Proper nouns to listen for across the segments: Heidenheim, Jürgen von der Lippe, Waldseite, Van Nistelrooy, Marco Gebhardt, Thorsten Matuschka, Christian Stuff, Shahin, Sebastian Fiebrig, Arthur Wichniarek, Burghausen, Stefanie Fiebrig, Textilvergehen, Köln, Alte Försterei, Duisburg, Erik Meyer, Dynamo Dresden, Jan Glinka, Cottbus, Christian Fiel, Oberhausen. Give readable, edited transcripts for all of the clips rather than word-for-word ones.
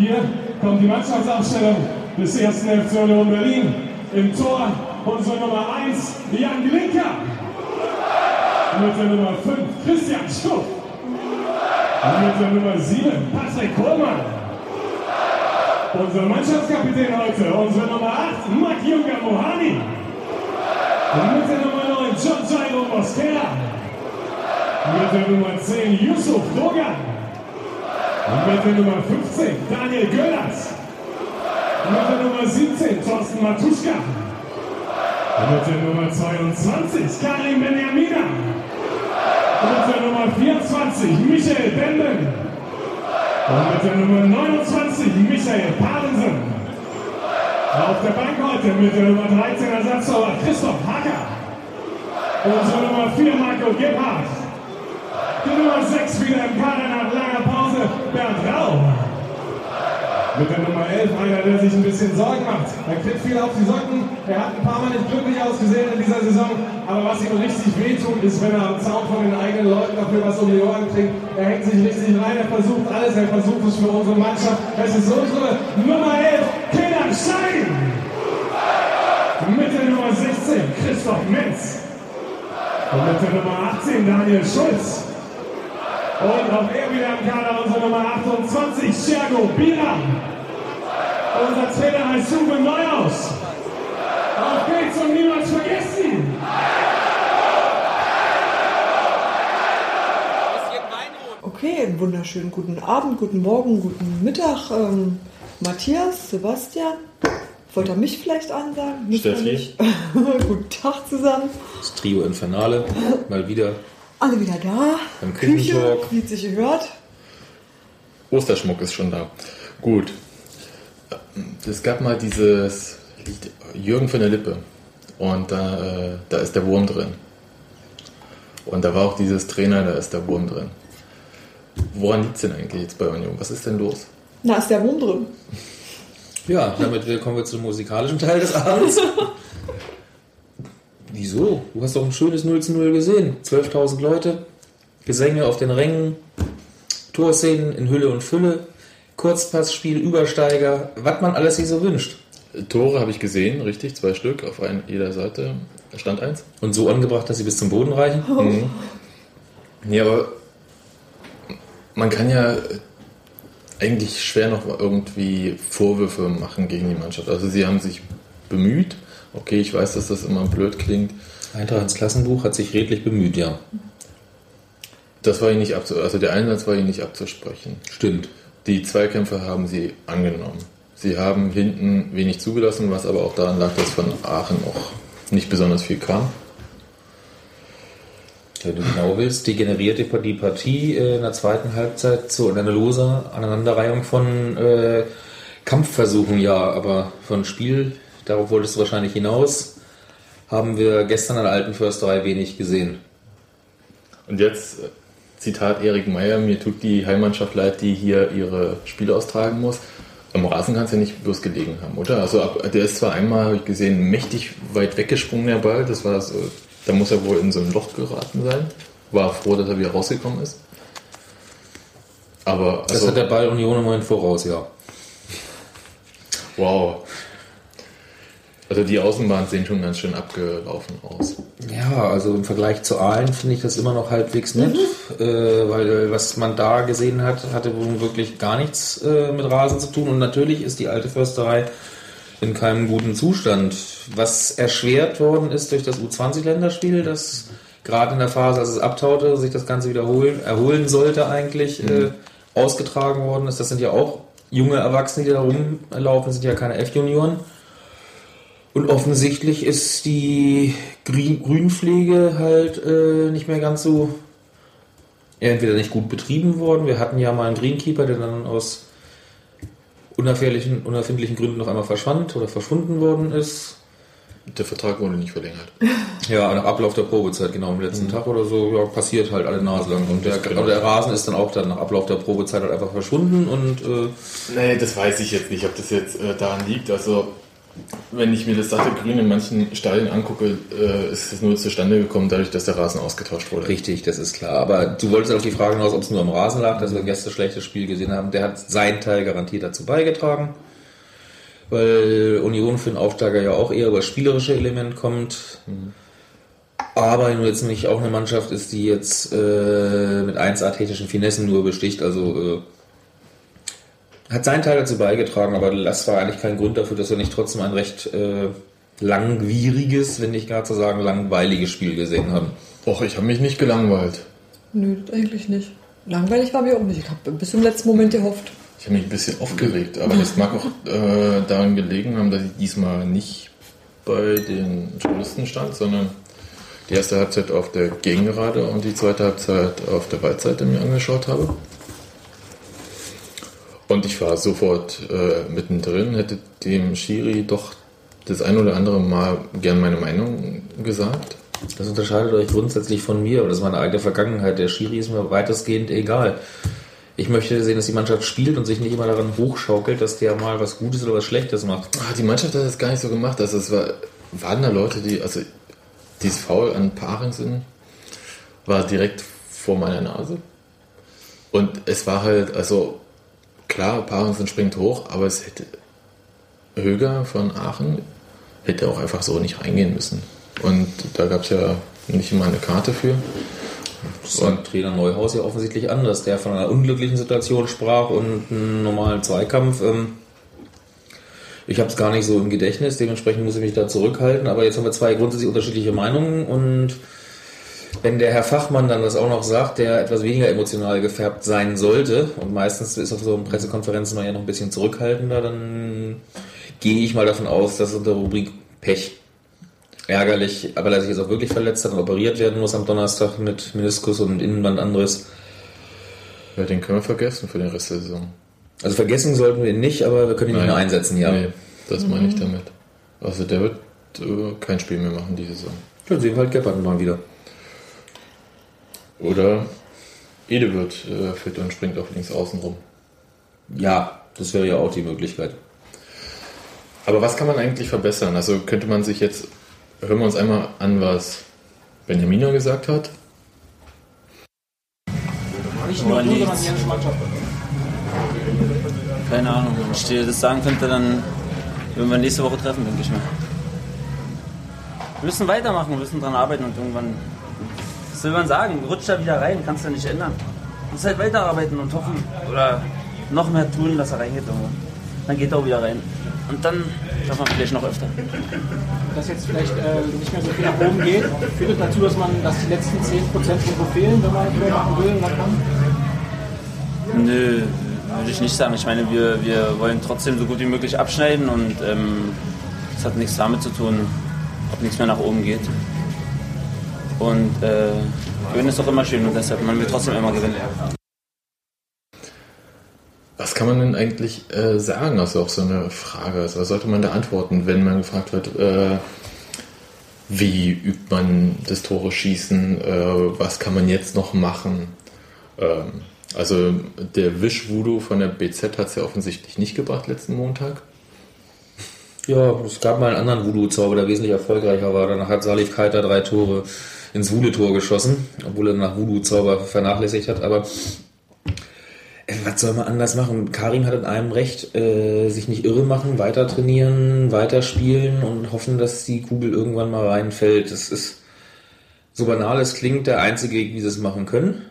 Hier kommt die Mannschaftsaufstellung des 1. FC Union Berlin. Im Tor unsere Nummer 1, Jan Glinka. Mit der Nummer 5, Christian Stuff. Mit der Nummer 7, Patrick Kohlmann. Unser Mannschaftskapitän heute, unsere Nummer 8, Magyuga Mohani. Mit der Nummer 9, John Jairo Mosquera. Mit der Nummer 10, Yusuf Dogan. Mit der Nummer 15, Daniel Göllers. Mit der Nummer 17, Thorsten Matuschka. Mit der Nummer 22, Karim Benyamina. Mit der Nummer 24, Michael Benden. Und mit der Nummer 29, Michael Parensen. Auf der Bank heute mit der Nummer 13, Ersatztorwart Christoph Hacker. Unsere Nummer 4, Marco Gebhardt. Die Nummer 6 wieder im Kader nach langer Pause, Bernd Raub. Mit der Nummer 11, einer, der sich ein bisschen Sorgen macht. Er kriegt viel auf die Socken, er hat ein paar Mal nicht glücklich ausgesehen in dieser Saison. Aber was ihm richtig wehtut, ist, wenn er am Zaun von den eigenen Leuten dafür was um die Ohren kriegt. Er hängt sich richtig rein, er versucht alles, er versucht es für unsere Mannschaft. Es ist unsere Nummer 11, Kenan Schein. Mit der Nummer 16, Christoph Menz. Und mit der Nummer 18, Daniel Schulz. Und auch er wieder im Kader, unsere Nummer 28, Sergo Bira. Unser Trainer heißt Uwe Neuhaus. Auf geht's und niemals vergessen! Okay, einen wunderschönen guten Abend, guten Morgen, guten Mittag. Matthias, Sebastian, wollt ihr mich vielleicht ansagen? Nicht Steffi. Guten Tag zusammen. Das Trio Infernale, mal wieder. Alle wieder da, im Küche, wie es sich gehört. Osterschmuck ist schon da. Gut. Es gab mal dieses Lied Jürgen von der Lippe und da ist der Wurm drin. Und da war auch dieses Trainer, da ist der Wurm drin. Woran liegt es denn eigentlich jetzt bei Union? Was ist denn los? Na, ist der Wurm drin. Ja, damit kommen wir zum musikalischen Teil des Abends. Wieso? Du hast doch ein schönes 0:0 gesehen. 12.000 Leute, Gesänge auf den Rängen, Torszenen in Hülle und Fülle, Kurzpassspiel, Übersteiger, was man alles sich so wünscht. Tore habe ich gesehen, richtig, 2 Stück auf jeder Seite, Stand 1. Und so angebracht, dass sie bis zum Boden reichen. Oh. Mhm. Ja, aber man kann ja eigentlich schwer noch irgendwie Vorwürfe machen gegen die Mannschaft. Also sie haben sich bemüht. Okay, ich weiß, dass das immer blöd klingt. Eintracht ins Klassenbuch hat sich redlich bemüht, ja. Das war ihnen nicht abzusprechen. Also der Einsatz war ihnen nicht abzusprechen. Stimmt. Die Zweikämpfe haben sie angenommen. Sie haben hinten wenig zugelassen, was aber auch daran lag, dass von Aachen auch nicht besonders viel kam. Wenn du genau willst, die generierte die Partie in der zweiten Halbzeit zu einer lose Aneinanderreihung von Kampfversuchen, ja, aber von Spiel. Darauf wolltest du wahrscheinlich hinaus. Haben wir gestern an der alten Försterei wenig gesehen. Und jetzt, Zitat Erik Meyer, mir tut die Heimmannschaft leid, die hier ihre Spiele austragen muss. Am Rasen kannst du ja nicht bloß gelegen haben, oder? Also der ist zwar einmal, habe ich gesehen, mächtig weit weggesprungen, der Ball. Das war so, da muss er wohl in so ein Loch geraten sein. War froh, dass er wieder rausgekommen ist. Aber also, das hat der Ball Union im Moment voraus, ja. Wow. Also die Außenbahnen sehen schon ganz schön abgelaufen aus. Ja, also im Vergleich zu Aalen finde ich das immer noch halbwegs nett, weil was man da gesehen hat, hatte wirklich gar nichts mit Rasen zu tun. Und natürlich ist die alte Försterei in keinem guten Zustand. Was erschwert worden ist durch das U20-Länderspiel, das gerade in der Phase, als es abtaute, sich das Ganze wiederholen erholen sollte eigentlich, ausgetragen worden ist. Das sind ja auch junge Erwachsene, die da rumlaufen, sind ja keine F-Junioren. Und offensichtlich ist die Grünpflege halt nicht mehr ganz so, entweder nicht gut betrieben worden. Wir hatten ja mal einen Greenkeeper, der dann aus unerfindlichen Gründen noch einmal verschwunden worden ist. Der Vertrag wurde nicht verlängert. Ja, nach Ablauf der Probezeit, genau, am letzten Tag oder so, ja, passiert halt alle Nase lang. Und der Rasen ist dann auch dann nach Ablauf der Probezeit halt einfach verschwunden. Und nee, das weiß ich jetzt nicht, ob das jetzt daran liegt. Also wenn ich mir das satte Grün in manchen Stadien angucke, ist es nur zustande gekommen, dadurch, dass der Rasen ausgetauscht wurde. Richtig, das ist klar. Aber du wolltest ja auch die Frage hinaus, ob es nur am Rasen lag, dass wir gestern ein schlechtes Spiel gesehen haben. Der hat seinen Teil garantiert dazu beigetragen, weil Union für den Aufsteiger ja auch eher über spielerische Element kommt. Mhm. Aber nur jetzt nicht auch eine Mannschaft ist, die jetzt mit 1A technischen Finessen nur besticht, also hat seinen Teil dazu beigetragen, aber das war eigentlich kein Grund dafür, dass wir nicht trotzdem ein recht langwieriges, wenn nicht gar zu sagen langweiliges Spiel gesehen haben. Och, ich habe mich nicht gelangweilt. Nö, eigentlich nicht. Langweilig war mir auch nicht. Ich habe bis zum letzten Moment gehofft. Ich habe mich ein bisschen aufgeregt, aber das mag auch daran gelegen haben, dass ich diesmal nicht bei den Journalisten stand, sondern die erste Halbzeit auf der Gegengerade und die zweite Halbzeit auf der Waldseite mir angeschaut habe. Und ich war sofort mittendrin, hätte dem Schiri doch das ein oder andere Mal gern meine Meinung gesagt. Das unterscheidet euch grundsätzlich von mir, aber das ist meine eigene Vergangenheit. Der Schiri ist mir weitestgehend egal. Ich möchte sehen, dass die Mannschaft spielt und sich nicht immer daran hochschaukelt, dass der mal was Gutes oder was Schlechtes macht. Ach, die Mannschaft hat das gar nicht so gemacht. Also es waren da Leute, die es faul an Paaren sind, war direkt vor meiner Nase. Und es war halt, also klar, Parensen springt hoch, aber es hätte Höger von Aachen hätte auch einfach so nicht reingehen müssen. Und da gab es ja nicht immer eine Karte für. Das sagt Trainer Neuhaus ja offensichtlich anders, der von einer unglücklichen Situation sprach und einen normalen Zweikampf. Ich habe es gar nicht so im Gedächtnis, dementsprechend muss ich mich da zurückhalten. Aber jetzt haben wir zwei grundsätzlich unterschiedliche Meinungen und wenn der Herr Fachmann dann das auch noch sagt, der etwas weniger emotional gefärbt sein sollte, und meistens ist auf so einer Pressekonferenz man ja noch ein bisschen zurückhaltender, dann gehe ich mal davon aus, dass unter Rubrik Pech ärgerlich, aber dass sich jetzt auch wirklich verletzt hat und operiert werden muss am Donnerstag mit Meniskus und Innenbandanriss. Ja, den können wir vergessen für den Rest der Saison. Also vergessen sollten wir ihn nicht, aber wir können ihn nicht mehr einsetzen, ja. Nee, das meine ich damit. Also der wird kein Spiel mehr machen diese Saison. Ja, sehen wir halt Gebhardt mal wieder. Oder Ede wird fit und springt auf links außen rum. Ja, das wäre ja auch die Möglichkeit. Aber was kann man eigentlich verbessern? Also könnte man sich jetzt, hören wir uns einmal an, was Benjamina gesagt hat. Nicht nur nichts. Keine Ahnung, wenn ich dir das sagen könnte, dann würden wir nächste Woche treffen, denke ich mal. Wir müssen weitermachen, wir müssen dran arbeiten und irgendwann... Was will man sagen? Rutscht da wieder rein, kannst du nicht ändern. Du musst halt weiterarbeiten und hoffen oder noch mehr tun, dass er reingeht. Dann geht er auch wieder rein. Und dann darf man vielleicht noch öfter. Dass jetzt vielleicht nicht mehr so viel nach oben geht, führt dazu, dass die letzten 10% irgendwo fehlen, wenn man vielleicht machen will oder kann? Nö, würde ich nicht sagen. Ich meine, wir wollen trotzdem so gut wie möglich abschneiden und es hat nichts damit zu tun, ob nichts mehr nach oben geht. Und gewinnen ist doch immer schön und deshalb, man will trotzdem immer gewinnen. Was kann man denn eigentlich sagen? Das ist auch so eine Frage. Also, was sollte man da antworten, wenn man gefragt wird, wie übt man das Tore-Schießen, was kann man jetzt noch machen? Also der Wisch-Voodoo von der BZ hat es ja offensichtlich nicht gebracht letzten Montag. Ja, es gab mal einen anderen Voodoo-Zauber, der wesentlich erfolgreicher war. Danach hat Salif Keita 3 Tore ins Voodoo-Tor geschossen, obwohl er nach Voodoo-Zauber vernachlässigt hat, aber was soll man anders machen? Karim hat in einem recht, sich nicht irre machen, weiter trainieren, weiter spielen und hoffen, dass die Kugel irgendwann mal reinfällt. Das ist, so banal es klingt, der einzige Weg, wie sie es machen können.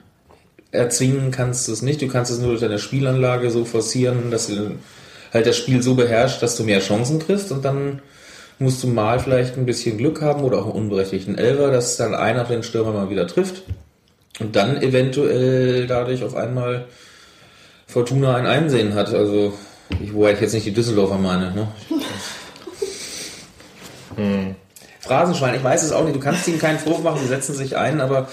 Erzwingen kannst du es nicht, du kannst es nur durch deine Spielanlage so forcieren, dass du halt das Spiel so beherrscht, dass du mehr Chancen kriegst und dann musst du mal vielleicht ein bisschen Glück haben oder auch einen unberechtigten Elfer, dass dann einer den Stürmer mal wieder trifft und dann eventuell dadurch auf einmal Fortuna ein Einsehen hat. Also, wobei ich jetzt nicht die Düsseldorfer meine. Ne? Phrasenschwein, ich weiß es auch nicht, du kannst ihnen keinen Vorwurf machen, die setzen sich ein, aber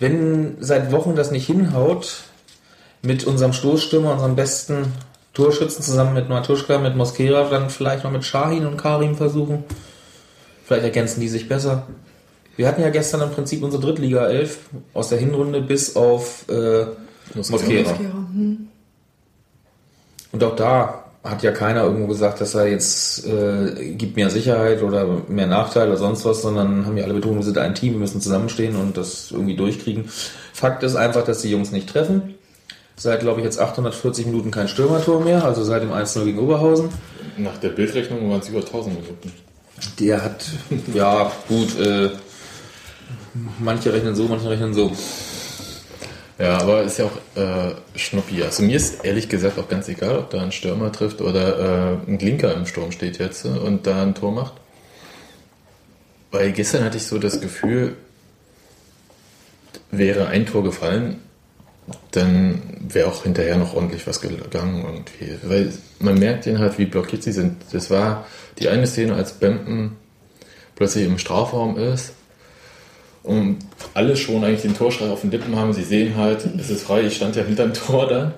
wenn seit Wochen das nicht hinhaut, mit unserem Stoßstürmer, unserem besten Torschützen zusammen mit Matuschka, mit Mosquera, dann vielleicht noch mit Shahin und Karim versuchen. Vielleicht ergänzen die sich besser. Wir hatten ja gestern im Prinzip unsere Drittliga-Elf aus der Hinrunde bis auf Mosquera. Und auch da hat ja keiner irgendwo gesagt, dass er jetzt gibt mehr Sicherheit oder mehr Nachteil oder sonst was, sondern haben ja alle betont, wir sind ein Team, wir müssen zusammenstehen und das irgendwie durchkriegen. Fakt ist einfach, dass die Jungs nicht treffen. Seit, glaube ich, jetzt 840 Minuten kein Stürmertor mehr, also seit dem 1-0 gegen Oberhausen. Nach der Bildrechnung waren es über 1000 Minuten. Der hat, ja gut, manche rechnen so, manche rechnen so. Ja, aber ist ja auch schnuppi. Also mir ist ehrlich gesagt auch ganz egal, ob da ein Stürmer trifft oder ein Glinka im Sturm steht jetzt und da ein Tor macht. Weil gestern hatte ich so das Gefühl, wäre ein Tor gefallen, dann wäre auch hinterher noch ordentlich was gegangen irgendwie. Weil man merkt denen halt, wie blockiert sie sind. Das war die eine Szene, als Benden plötzlich im Strafraum ist und alle schon eigentlich den Torschrei auf den Lippen haben. Sie sehen halt, es ist frei. Ich stand ja hinterm Tor dann.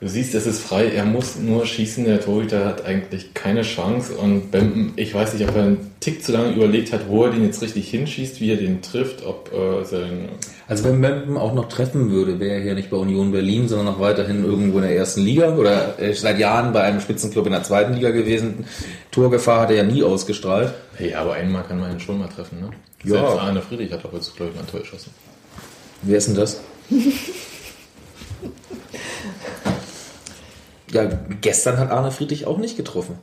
Du siehst, es ist frei. Er muss nur schießen. Der Torhüter hat eigentlich keine Chance. Und Benden, ich weiß nicht, ob er einen Tick zu lange überlegt hat, wo er den jetzt richtig hinschießt, wie er den trifft, ob sein... Also wenn Benden auch noch treffen würde, wäre er hier nicht bei Union Berlin, sondern noch weiterhin irgendwo in der ersten Liga oder seit Jahren bei einem Spitzenclub in der zweiten Liga gewesen. Torgefahr hat er ja nie ausgestrahlt. Ja, aber einmal kann man einen schon mal treffen, ne? Ja. Selbst Arne Friedrich hat doch jetzt, glaube ich, mal ein Tor geschossen. Wer ist denn das? Ja, gestern hat Arne Friedrich auch nicht getroffen.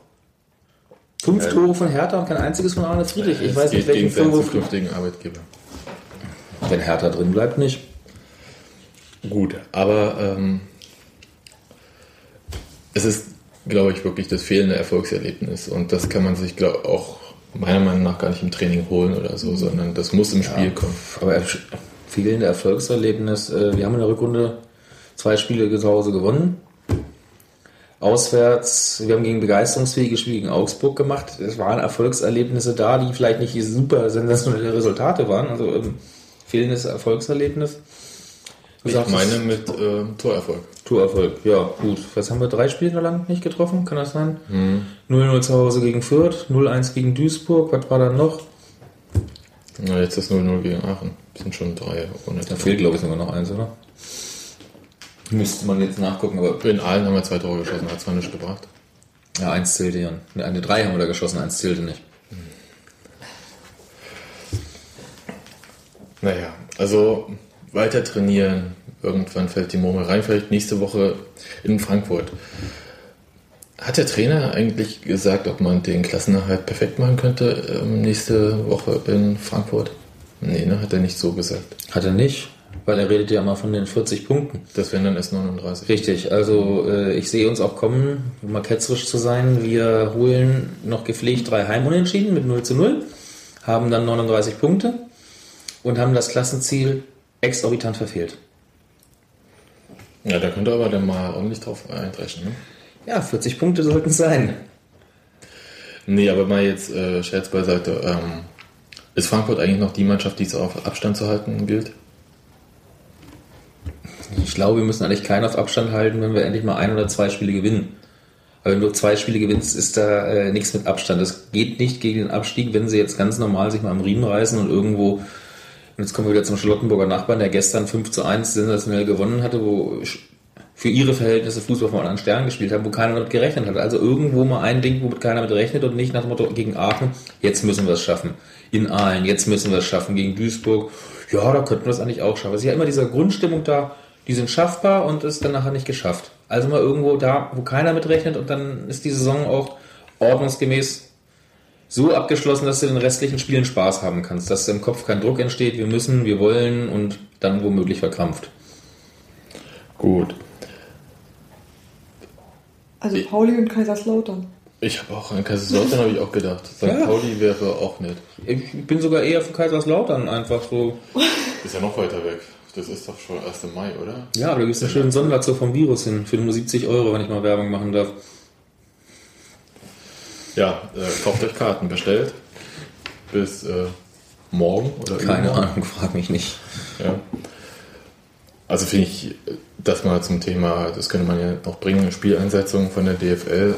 5 Tore von Hertha und kein einziges von Arne Friedrich. Ich weiß nicht, welchen Vorwurf... zukünftigen Arbeitgeber. Wenn Hertha drin bleibt, nicht. Gut, aber es ist, glaube ich, wirklich das fehlende Erfolgserlebnis. Und das kann man sich auch meiner Meinung nach gar nicht im Training holen oder so, sondern das muss im Spiel kommen. Aber fehlende Erfolgserlebnis, wir haben in der Rückrunde 2 Spiele zu Hause gewonnen. Auswärts, wir haben gegen begeisterungsfähige Spiele gegen Augsburg gemacht. Es waren Erfolgserlebnisse da, die vielleicht nicht super sensationelle Resultate waren. Also fehlendes Erfolgserlebnis. Du ich meine mit Torerfolg. Torerfolg, ja gut. Was haben wir 3 Spiele lang nicht getroffen? Kann das sein? 0-0 zu Hause gegen Fürth, 0-1 gegen Duisburg. Was war da noch? Na, jetzt ist 0-0 gegen Aachen. Das sind schon 3. Da fehlt, glaube ich, sogar noch 1, oder? Müsste man jetzt nachgucken. Aber in Aalen haben wir 2 Tore geschossen, hat 2 nicht gebracht. Ja, 1 zählte ja. Eine 3 haben wir da geschossen, 1 zählte nicht. Naja, also weiter trainieren. Irgendwann fällt die Murmel rein. Vielleicht nächste Woche in Frankfurt. Hat der Trainer eigentlich gesagt, ob man den Klassenerhalt perfekt machen könnte nächste Woche in Frankfurt? Nee, ne? Hat er nicht so gesagt. Hat er nicht, weil er redet ja mal von den 40 Punkten. Das wären dann erst 39. Richtig, also ich sehe uns auch kommen, mal ketzerisch zu sein. Wir holen noch gepflegt 3 Heimunentschieden mit 0-0, haben dann 39 Punkte. Und haben das Klassenziel exorbitant verfehlt. Ja, da könnt ihr aber dann mal ordentlich drauf einrechnen, ne? Ja, 40 Punkte sollten es sein. Nee, aber mal jetzt Scherz beiseite. Ist Frankfurt eigentlich noch die Mannschaft, die es auf Abstand zu halten gilt? Ich glaube, wir müssen eigentlich keinen auf Abstand halten, wenn wir endlich mal 1 oder 2 Spiele gewinnen. Aber wenn du 2 Spiele gewinnst, ist da nichts mit Abstand. Das geht nicht gegen den Abstieg, wenn sie jetzt ganz normal sich mal am Riemen reißen und irgendwo... Und jetzt kommen wir wieder zum Charlottenburger Nachbarn, der gestern 5-1 sensationell gewonnen hatte, wo für ihre Verhältnisse Fußball von anderen Sternen gespielt haben, wo keiner damit gerechnet hat. Also irgendwo mal ein Ding, womit keiner mit rechnet und nicht nach dem Motto gegen Aachen, jetzt müssen wir es schaffen. In Aalen, jetzt müssen wir es schaffen. Gegen Duisburg, ja, da könnten wir es eigentlich auch schaffen. Es ist ja immer diese Grundstimmung da, die sind schaffbar und ist dann nachher nicht geschafft. Also mal irgendwo da, wo keiner mit rechnet und dann ist die Saison auch ordnungsgemäß so abgeschlossen, dass du in den restlichen Spielen Spaß haben kannst, dass im Kopf kein Druck entsteht, wir müssen, wir wollen und dann womöglich verkrampft. Gut. Also Pauli und Kaiserslautern. Ich habe auch an Kaiserslautern habe ich auch gedacht. St. Ja. Pauli wäre auch nett. Ich bin sogar eher für Kaiserslautern einfach so. Ist ja noch weiter weg. Das ist doch schon 1. Mai, oder? Ja, aber da gibt es einen schönen Sonntag so vom Virus hin für nur 70 €, wenn ich mal Werbung machen darf. Ja, kauft euch Karten, bestellt bis morgen oder keine übermorgen. Ahnung, frag mich nicht. Ja. Also finde ich, dass man zum Thema, das könnte man ja noch bringen, Spieleinsetzung von der DFL,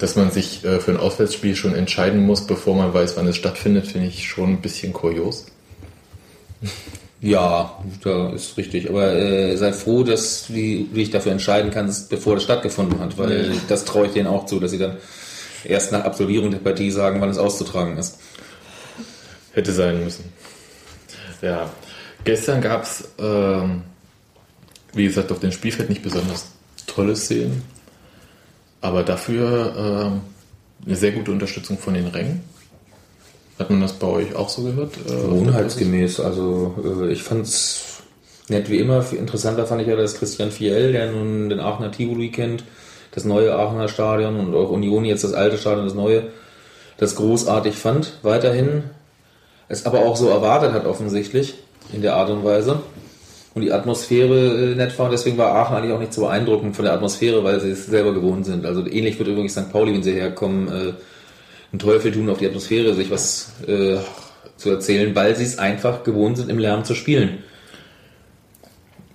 dass man sich für ein Auswärtsspiel schon entscheiden muss, bevor man weiß, wann es stattfindet, finde ich schon ein bisschen kurios. Ja, da ist richtig. Aber sei froh, dass du dich dafür entscheiden kannst, bevor das stattgefunden hat, weil das traue ich denen auch zu, dass sie dann erst nach Absolvierung der Partie sagen, wann es auszutragen ist. Hätte sein müssen. Ja, gestern gab es, wie gesagt, auf dem Spielfeld nicht besonders tolle Szenen, aber dafür eine sehr gute Unterstützung von den Rängen. Hat man das bei euch auch so gehört? Gewohnheitsgemäß. Also ich fand's nett wie immer. Interessanter fand ich ja, dass Christian Fiel, der nun den Aachener Tivoli kennt, das neue Aachener Stadion und auch Union jetzt das alte Stadion, das neue, das großartig fand, weiterhin. Es aber auch so erwartet hat offensichtlich, in der Art und Weise. Und die Atmosphäre nett war, deswegen war Aachen eigentlich auch nicht so beeindruckend von der Atmosphäre, weil sie es selber gewohnt sind. Also ähnlich wird übrigens St. Pauli, wenn sie herkommen, Teufel tun, auf die Atmosphäre sich was zu erzählen, weil sie es einfach gewohnt sind, im Lärm zu spielen.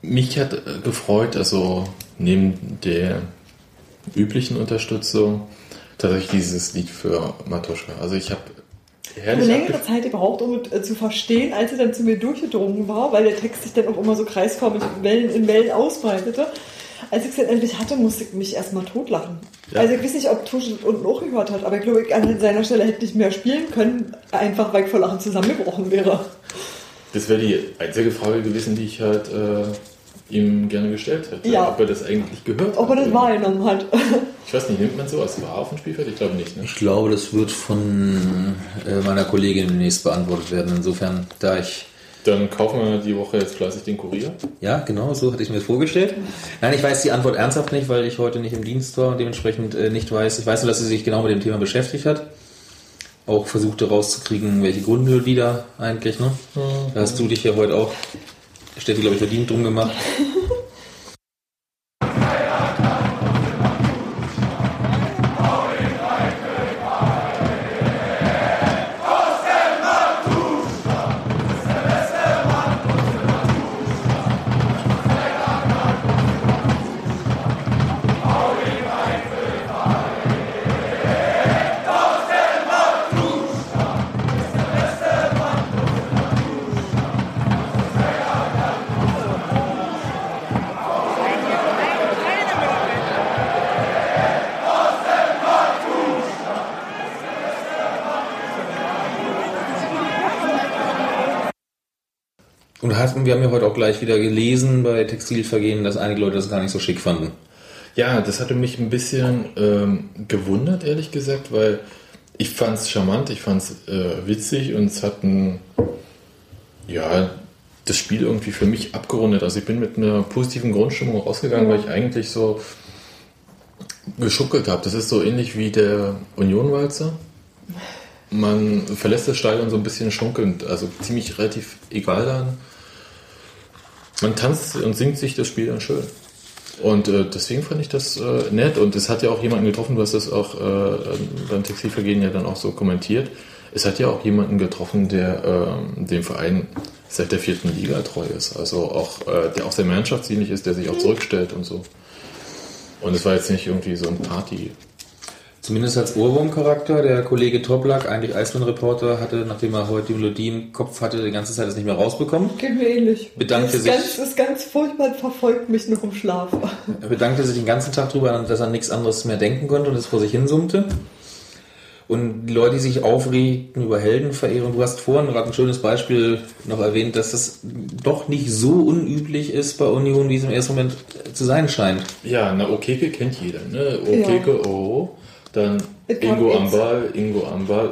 Mich hat gefreut, also neben der üblichen Unterstützung, tatsächlich dieses Lied für Matuschka. Also ich habe längere Zeit gebraucht, um zu verstehen, als er dann zu mir durchgedrungen war, weil der Text sich dann auch immer so kreisförmig in Wellen ausbreitete. Als ich es dann endlich hatte, musste ich mich erstmal totlachen. Ja. Also ich weiß nicht, ob Tusch das unten auch gehört hat, aber ich glaube, ich an seiner Stelle hätte nicht mehr spielen können, einfach weil ich vor Lachen zusammengebrochen wäre. Das wäre die einzige Frage gewesen, die ich halt ihm gerne gestellt hätte, ja. Ob er das eigentlich gehört hat. Ob er das wahrgenommen hat. Ich weiß nicht, nimmt man so als wahr auf dem Spielfeld? Ich glaube nicht. Ne? Ich glaube, das wird von meiner Kollegin demnächst beantwortet werden. Insofern, da ich... Dann kaufen wir die Woche jetzt fleißig den Kurier. Ja, genau, so hatte ich mir das vorgestellt. Nein, ich weiß die Antwort ernsthaft nicht, weil ich heute nicht im Dienst war und dementsprechend nicht weiß. Ich weiß nur, dass sie sich genau mit dem Thema beschäftigt hat. Auch versuchte rauszukriegen, welche Grundmelodie da eigentlich, ne? Mhm. Da hast du dich ja heute auch, Steffi, glaube ich, verdient drum gemacht. Und wir haben ja heute auch gleich wieder gelesen bei Textilvergehen, dass einige Leute das gar nicht so schick fanden. Ja, das hatte mich ein bisschen gewundert, ehrlich gesagt, weil ich fand es charmant, ich fand es witzig und es hat das Spiel irgendwie für mich abgerundet. Also ich bin mit einer positiven Grundstimmung rausgegangen, weil ich eigentlich so geschuckelt habe. Das ist so ähnlich wie der Union-Walzer. Man verlässt das Stadion so ein bisschen schunkelnd, also ziemlich relativ egal dann. Man tanzt und singt sich das Spiel dann schön. Und deswegen fand ich das nett. Und es hat ja auch jemanden getroffen, du hast das auch beim Textilvergehen ja dann auch so kommentiert. Es hat ja auch jemanden getroffen, der dem Verein seit der 4. Liga treu ist. Also auch der auch sehr mannschaftsdienlich ist, der sich auch zurückstellt und so. Und es war jetzt nicht irgendwie so ein Party. Zumindest als Ohrwurmcharakter. Der Kollege Toblak, eigentlich Eismann-Reporter, hatte, nachdem er heute die Melodie im Kopf hatte, die ganze Zeit das nicht mehr rausbekommen. Geht mir ähnlich. Ist ganz furchtbar, verfolgt mich noch im Schlaf. Er bedankte sich den ganzen Tag drüber, dass er nichts anderes mehr denken konnte und es vor sich hinsummte. Und die Leute, die sich aufregten über Heldenverehrung, du hast vorhin gerade ein schönes Beispiel noch erwähnt, dass das doch nicht so unüblich ist bei Union, wie es im ersten Moment zu sein scheint. Ja, na, Okeke kennt jeder, ne? Okeke, ja. Oh... Dann Ingo Ambal,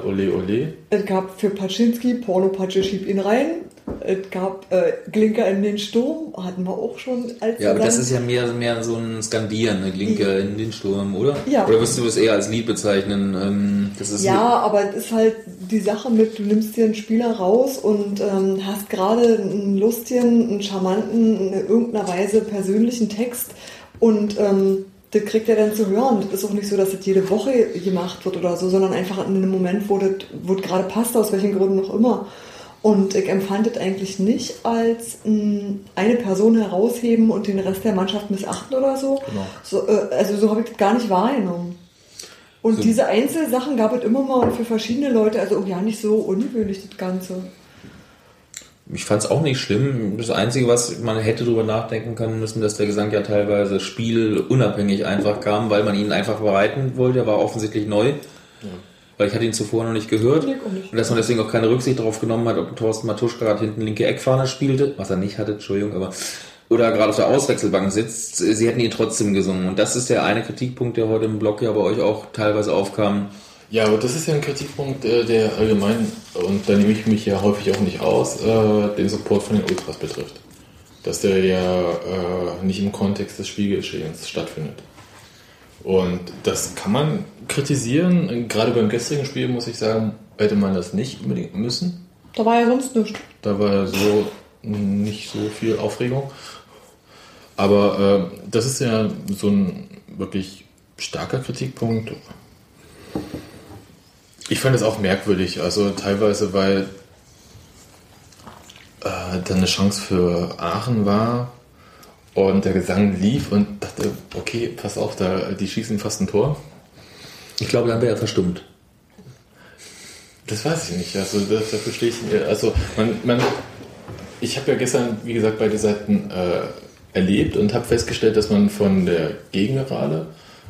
Ole Ole. Es gab für Paczynski, Paulo Pace schieb ihn rein. Es gab Glinka in den Sturm, hatten wir auch schon. Ja, aber das ist ja mehr so ein Skandieren, ne? Glinka in den Sturm, oder? Ja. Oder würdest du das eher als Lied bezeichnen? Das ist aber es ist halt die Sache mit, du nimmst dir einen Spieler raus und hast gerade einen lustigen, einen charmanten, in irgendeiner Weise persönlichen Text und... das kriegt er dann zu hören. Das ist auch nicht so, dass das jede Woche gemacht wird oder so, sondern einfach in einem Moment, wo das gerade passt, aus welchen Gründen auch immer. Und ich empfand das eigentlich nicht als eine Person herausheben und den Rest der Mannschaft missachten oder so. Genau. So habe ich das gar nicht wahrgenommen. Und diese Einzelsachen gab es immer mal und für verschiedene Leute, also ja, nicht so ungewöhnlich das Ganze. Ich fand es auch nicht schlimm. Das Einzige, was man hätte drüber nachdenken können müssen, dass der Gesang ja teilweise spielunabhängig einfach kam, weil man ihn einfach bereiten wollte. Er war offensichtlich neu, weil ich hatte ihn zuvor noch nicht gehört. Und dass man deswegen auch keine Rücksicht darauf genommen hat, ob Thorsten Matuschka gerade hinten linke Eckfahne spielte, was er nicht hatte, Entschuldigung, aber oder gerade auf der Auswechselbank sitzt. Sie hätten ihn trotzdem gesungen. Und das ist der eine Kritikpunkt, der heute im Blog ja bei euch auch teilweise aufkam. Ja, aber das ist ja ein Kritikpunkt, der allgemein, und da nehme ich mich ja häufig auch nicht aus, den Support von den Ultras betrifft. Dass der ja nicht im Kontext des Spielgeschehens stattfindet. Und das kann man kritisieren. Gerade beim gestrigen Spiel, muss ich sagen, hätte man das nicht unbedingt müssen. Da war ja sonst nichts. Da war ja so nicht so viel Aufregung. Aber das ist ja so ein wirklich starker Kritikpunkt. Ich fand es auch merkwürdig, also teilweise, weil dann eine Chance für Aachen war und der Gesang lief und dachte, okay, pass auf, da, die schießen fast ein Tor. Ich glaube, dann wäre er verstummt. Das weiß ich nicht, also das verstehe ich nicht. Also ich habe ja gestern, wie gesagt, beide Seiten erlebt und habe festgestellt, dass man von der Gegengerade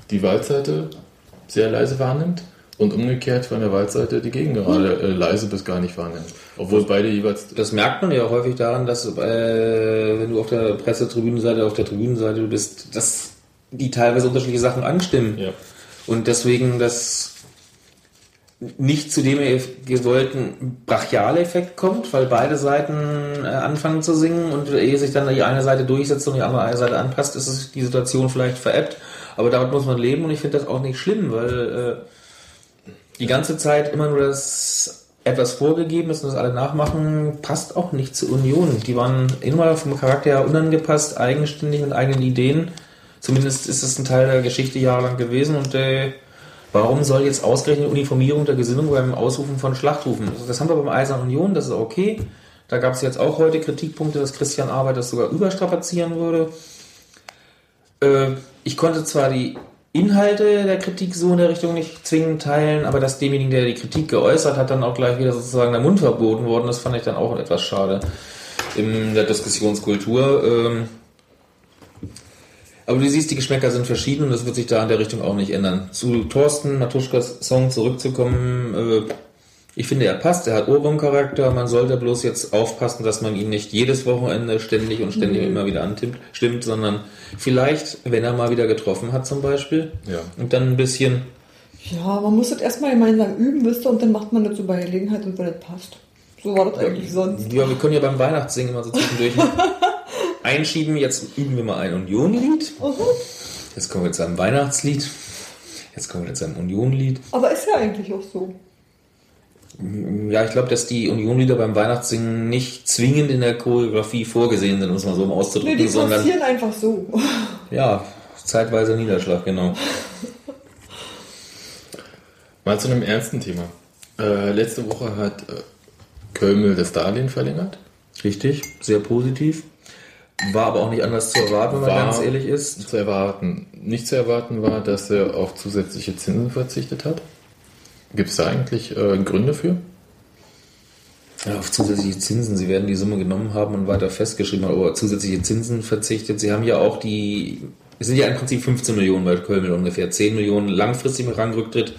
die Waldseite sehr leise wahrnimmt. Und umgekehrt von der Waldseite die Gegengerade leise bis gar nicht wahrnehmen. Obwohl beide jeweils... Das merkt man ja häufig daran, dass wenn du auf der Pressetribünenseite, auf der Tribünenseite bist, dass die teilweise unterschiedliche Sachen anstimmen. Ja. Und deswegen das nicht zu dem gewollten Brachialeffekt kommt, weil beide Seiten anfangen zu singen und ehe sich dann die eine Seite durchsetzt und die andere Seite anpasst, ist es die Situation vielleicht veräppt. Aber damit muss man leben und ich finde das auch nicht schlimm, weil... Die ganze Zeit immer nur das etwas vorgegeben ist und das alle nachmachen, passt auch nicht zur Union. Die waren immer vom Charakter her unangepasst, eigenständig mit eigenen Ideen. Zumindest ist es ein Teil der Geschichte jahrelang gewesen. Und warum soll jetzt ausgerechnet Uniformierung der Gesinnung beim Ausrufen von Schlachtrufen? Also das haben wir beim Eisernen Union, das ist okay. Da gab es jetzt auch heute Kritikpunkte, dass Christian Arbeit das sogar überstrapazieren würde. Ich konnte zwar die Inhalte der Kritik so in der Richtung nicht zwingend teilen, aber dass demjenigen, der die Kritik geäußert hat, dann auch gleich wieder sozusagen der Mund verboten worden ist, fand ich dann auch etwas schade in der Diskussionskultur. Aber du siehst, die Geschmäcker sind verschieden und das wird sich da in der Richtung auch nicht ändern. Zu Thorsten Matuschkas Song zurückzukommen, ich finde, er passt, er hat Urbaumcharakter, man sollte bloß jetzt aufpassen, dass man ihn nicht jedes Wochenende ständig immer wieder anstimmt, sondern vielleicht, wenn er mal wieder getroffen hat zum Beispiel, ja. Und dann ein bisschen... Ja, man muss das erstmal gemeinsam üben, wisst ihr, und dann macht man das so bei Gelegenheit und wenn das passt. So war das eigentlich sonst. Ja, wir können ja beim Weihnachtssingen mal so zwischendurch einschieben, jetzt üben wir mal ein Union-Lied. Jetzt kommen wir zu einem Weihnachtslied. Jetzt kommen wir zu einem Union-Lied. Aber ist ja eigentlich auch so. Ja, ich glaube, dass die Unionlieder beim Weihnachtssingen nicht zwingend in der Choreografie vorgesehen sind, um es mal so auszudrücken. Nee, die passieren einfach so. Ja, zeitweise Niederschlag, genau. Mal zu einem ernsten Thema. Letzte Woche hat Kölmel das Darlehen verlängert. Richtig, sehr positiv. War aber auch nicht anders zu erwarten, wenn man ganz ehrlich ist. Zu erwarten. Nicht zu erwarten war, dass er auf zusätzliche Zinsen verzichtet hat. Gibt es da eigentlich Gründe für? Ja, auf zusätzliche Zinsen. Sie werden die Summe genommen haben und weiter festgeschrieben haben, aber zusätzliche Zinsen verzichtet. Sie haben ja auch es sind ja im Prinzip 15 Millionen bei Köln ungefähr, 10 Millionen langfristig mit Rangrücktritt.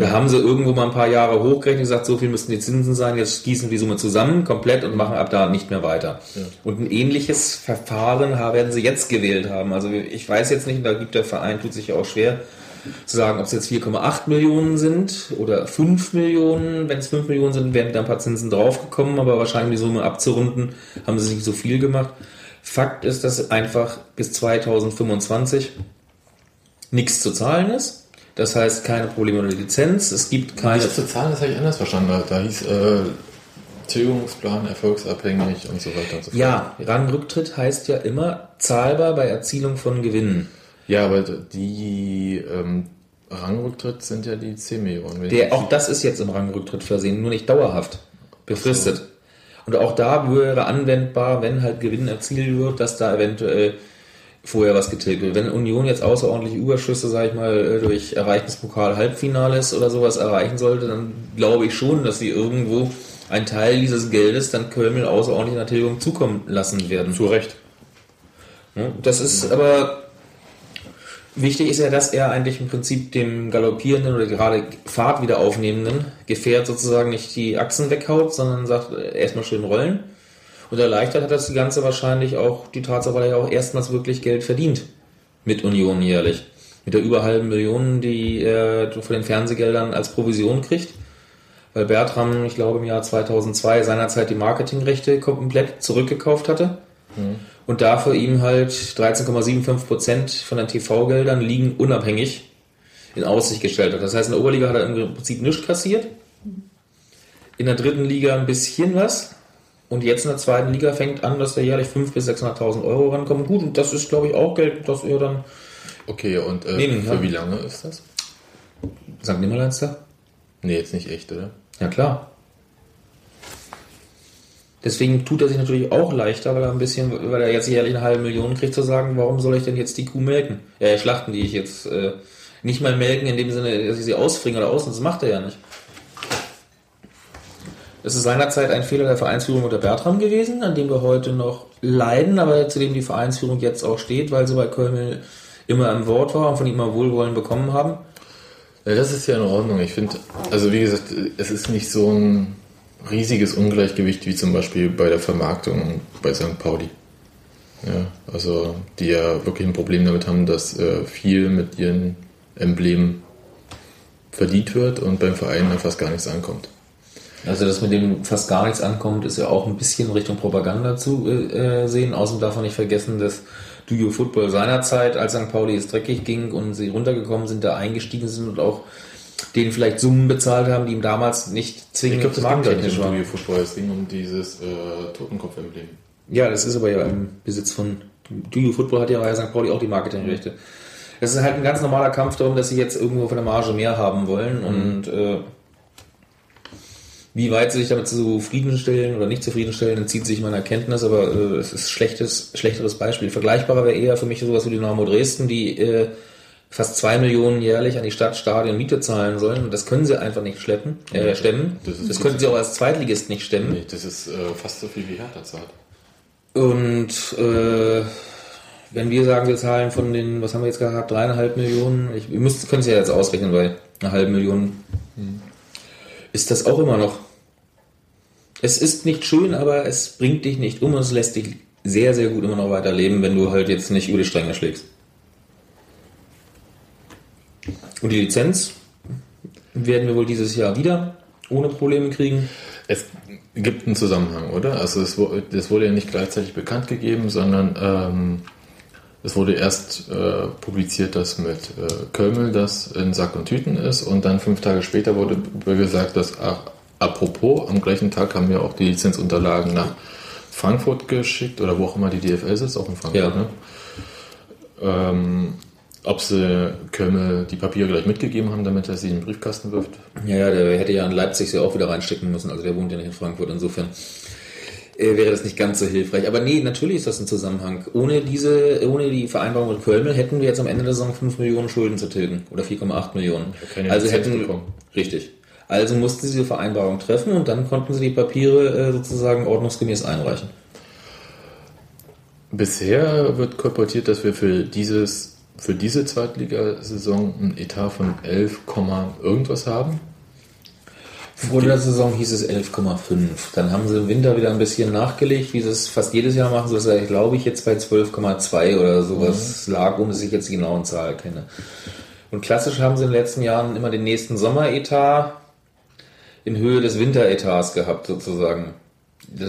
Da haben sie irgendwo mal ein paar Jahre hochgerechnet und gesagt, so viel müssten die Zinsen sein, jetzt gießen wir die Summe zusammen, komplett und machen ab da nicht mehr weiter. Ja. Und ein ähnliches Verfahren werden sie jetzt gewählt haben. Also ich weiß jetzt nicht, da gibt der Verein, tut sich ja auch schwer, zu sagen, ob es jetzt 4,8 Millionen sind oder 5 Millionen. Wenn es 5 Millionen sind, wären da ein paar Zinsen draufgekommen, aber wahrscheinlich die Summe abzurunden, haben sie nicht so viel gemacht. Fakt ist, dass einfach bis 2025 nichts zu zahlen ist. Das heißt, keine Probleme mit der Lizenz. Es gibt keine... Nichts zu zahlen, das habe ich anders verstanden. Da hieß Tilgungsplan, erfolgsabhängig und so weiter und so fort. Ja, Rangrücktritt heißt ja immer zahlbar bei Erzielung von Gewinnen. Ja, aber die Rangrücktritt sind ja die 10 Millionen. Auch das ist jetzt im Rangrücktritt versehen, nur nicht dauerhaft befristet. So. Und auch da wäre anwendbar, wenn halt Gewinn erzielt wird, dass da eventuell vorher was getilgt wird. Wenn Union jetzt außerordentliche Überschüsse, sage ich mal, durch Erreichen des Pokal-Halbfinales oder sowas erreichen sollte, dann glaube ich schon, dass sie irgendwo einen Teil dieses Geldes dann Kölmel außerordentlich in der Tilgung zukommen lassen werden. Zu Recht. Das ist aber wichtig, ist ja, dass er eigentlich im Prinzip dem galoppierenden oder gerade Fahrt wieder aufnehmenden Gefährt sozusagen nicht die Achsen weghaut, sondern sagt, erstmal schön rollen. Und erleichtert hat das Ganze wahrscheinlich auch die Tatsache, weil er ja auch erstmals wirklich Geld verdient mit Union jährlich. Mit der über halben Million, die er von den Fernsehgeldern als Provision kriegt. Weil Bertram, ich glaube im Jahr 2002, seinerzeit die Marketingrechte komplett zurückgekauft hatte. Mhm. Und dafür ihm halt 13,75% von den TV-Geldern liegen unabhängig in Aussicht gestellt hat. Das heißt, in der Oberliga hat er im Prinzip nichts kassiert. In der dritten Liga ein bisschen was. Und jetzt in der zweiten Liga fängt an, dass er jährlich 500.000 bis 600.000 Euro rankommt. Gut, und das ist, glaube ich, auch Geld, das er dann... Okay, und für wie lange ist das? St. Nimmerleinster? Nee, jetzt nicht echt, oder? Ja, klar. Deswegen tut er sich natürlich auch leichter, weil er jetzt jährlich eine halbe Million kriegt, zu sagen, warum soll ich denn jetzt die Kuh melken? Schlachten, die ich jetzt nicht mal melken, in dem Sinne, dass ich sie ausfringe oder ausnutzen, das macht er ja nicht. Das ist seinerzeit ein Fehler der Vereinsführung unter Bertram gewesen, an dem wir heute noch leiden, aber zu dem die Vereinsführung jetzt auch steht, weil sie bei Köln immer im Wort war und von ihm mal Wohlwollen bekommen haben. Ja, das ist ja in Ordnung. Ich finde, also wie gesagt, es ist nicht so ein riesiges Ungleichgewicht wie zum Beispiel bei der Vermarktung bei St. Pauli. Ja, also die ja wirklich ein Problem damit haben, dass viel mit ihren Emblemen verdient wird und beim Verein dann fast gar nichts ankommt. Also das mit dem fast gar nichts ankommt, ist ja auch ein bisschen Richtung Propaganda zu sehen. Außerdem darf man nicht vergessen, dass Duo Football seinerzeit, als St. Pauli es dreckig ging und sie runtergekommen sind, da eingestiegen sind und auch denen vielleicht Summen bezahlt haben, die ihm damals nicht zwingend markttechnisch waren. Ich glaube, das ging gar nicht um Duo Football, es ging um dieses Totenkopf-Emblem. Ja, das ist aber ja im Besitz von Duo Football, hat ja bei St. Pauli auch die Marketingrechte. Das ist halt ein ganz normaler Kampf darum, dass sie jetzt irgendwo von der Marge mehr haben wollen und wie weit sie sich damit zufriedenstellen oder nicht zufriedenstellen, entzieht sich meiner Kenntnis, aber es ist schlechteres Beispiel. Vergleichbarer wäre eher für mich sowas wie Dynamo Dresden, die fast 2 Millionen jährlich an die Stadtstadion Miete zahlen sollen. Und das können sie einfach nicht stemmen. Das können sie auch als Zweitligist nicht stemmen. Nee, das ist fast so viel wie Hertha zahlt. Und wenn wir sagen, wir zahlen von den, was haben wir jetzt gehabt, 3,5 Millionen, ihr könnt es ja jetzt ausrechnen bei einer halben Million. Mhm. Ist das auch immer noch. Es ist nicht schön, aber es bringt dich nicht um und es lässt dich sehr, sehr gut immer noch weiterleben, wenn du halt jetzt nicht über die Stränge schlägst. Und die Lizenz werden wir wohl dieses Jahr wieder ohne Probleme kriegen. Es gibt einen Zusammenhang, oder? Also es wurde ja nicht gleichzeitig bekannt gegeben, sondern es wurde erst publiziert, dass mit Kölmel das in Sack und Tüten ist, und dann 5 Tage später wurde gesagt, dass apropos, am gleichen Tag haben wir auch die Lizenzunterlagen nach Frankfurt geschickt oder wo auch immer die DFL sitzt, auch in Frankfurt. Ja. Ne? Ob sie Kölmel die Papiere gleich mitgegeben haben, damit er sie in den Briefkasten wirft? Ja, der hätte ja in Leipzig sie auch wieder reinstecken müssen, also der wohnt ja nicht in Frankfurt, insofern wäre das nicht ganz so hilfreich. Aber nee, natürlich ist das ein Zusammenhang. Ohne die Vereinbarung mit Kölmel hätten wir jetzt am Ende der Saison 5 Millionen Schulden zu tilgen. Oder 4,8 Millionen. Also richtig. Also mussten sie diese Vereinbarung treffen und dann konnten sie die Papiere sozusagen ordnungsgemäß einreichen. Bisher wird kolportiert, dass wir für diese Zweitligasaison einen Etat von 11, irgendwas haben. Vor der Saison hieß es 11,5. Dann haben sie im Winter wieder ein bisschen nachgelegt, wie sie es fast jedes Jahr machen, sodass er, glaube ich, jetzt bei 12,2 oder sowas lag, ohne dass ich jetzt die genauen Zahlen kenne. Und klassisch haben sie in den letzten Jahren immer den nächsten Sommeretat in Höhe des Winteretats gehabt, sozusagen. Du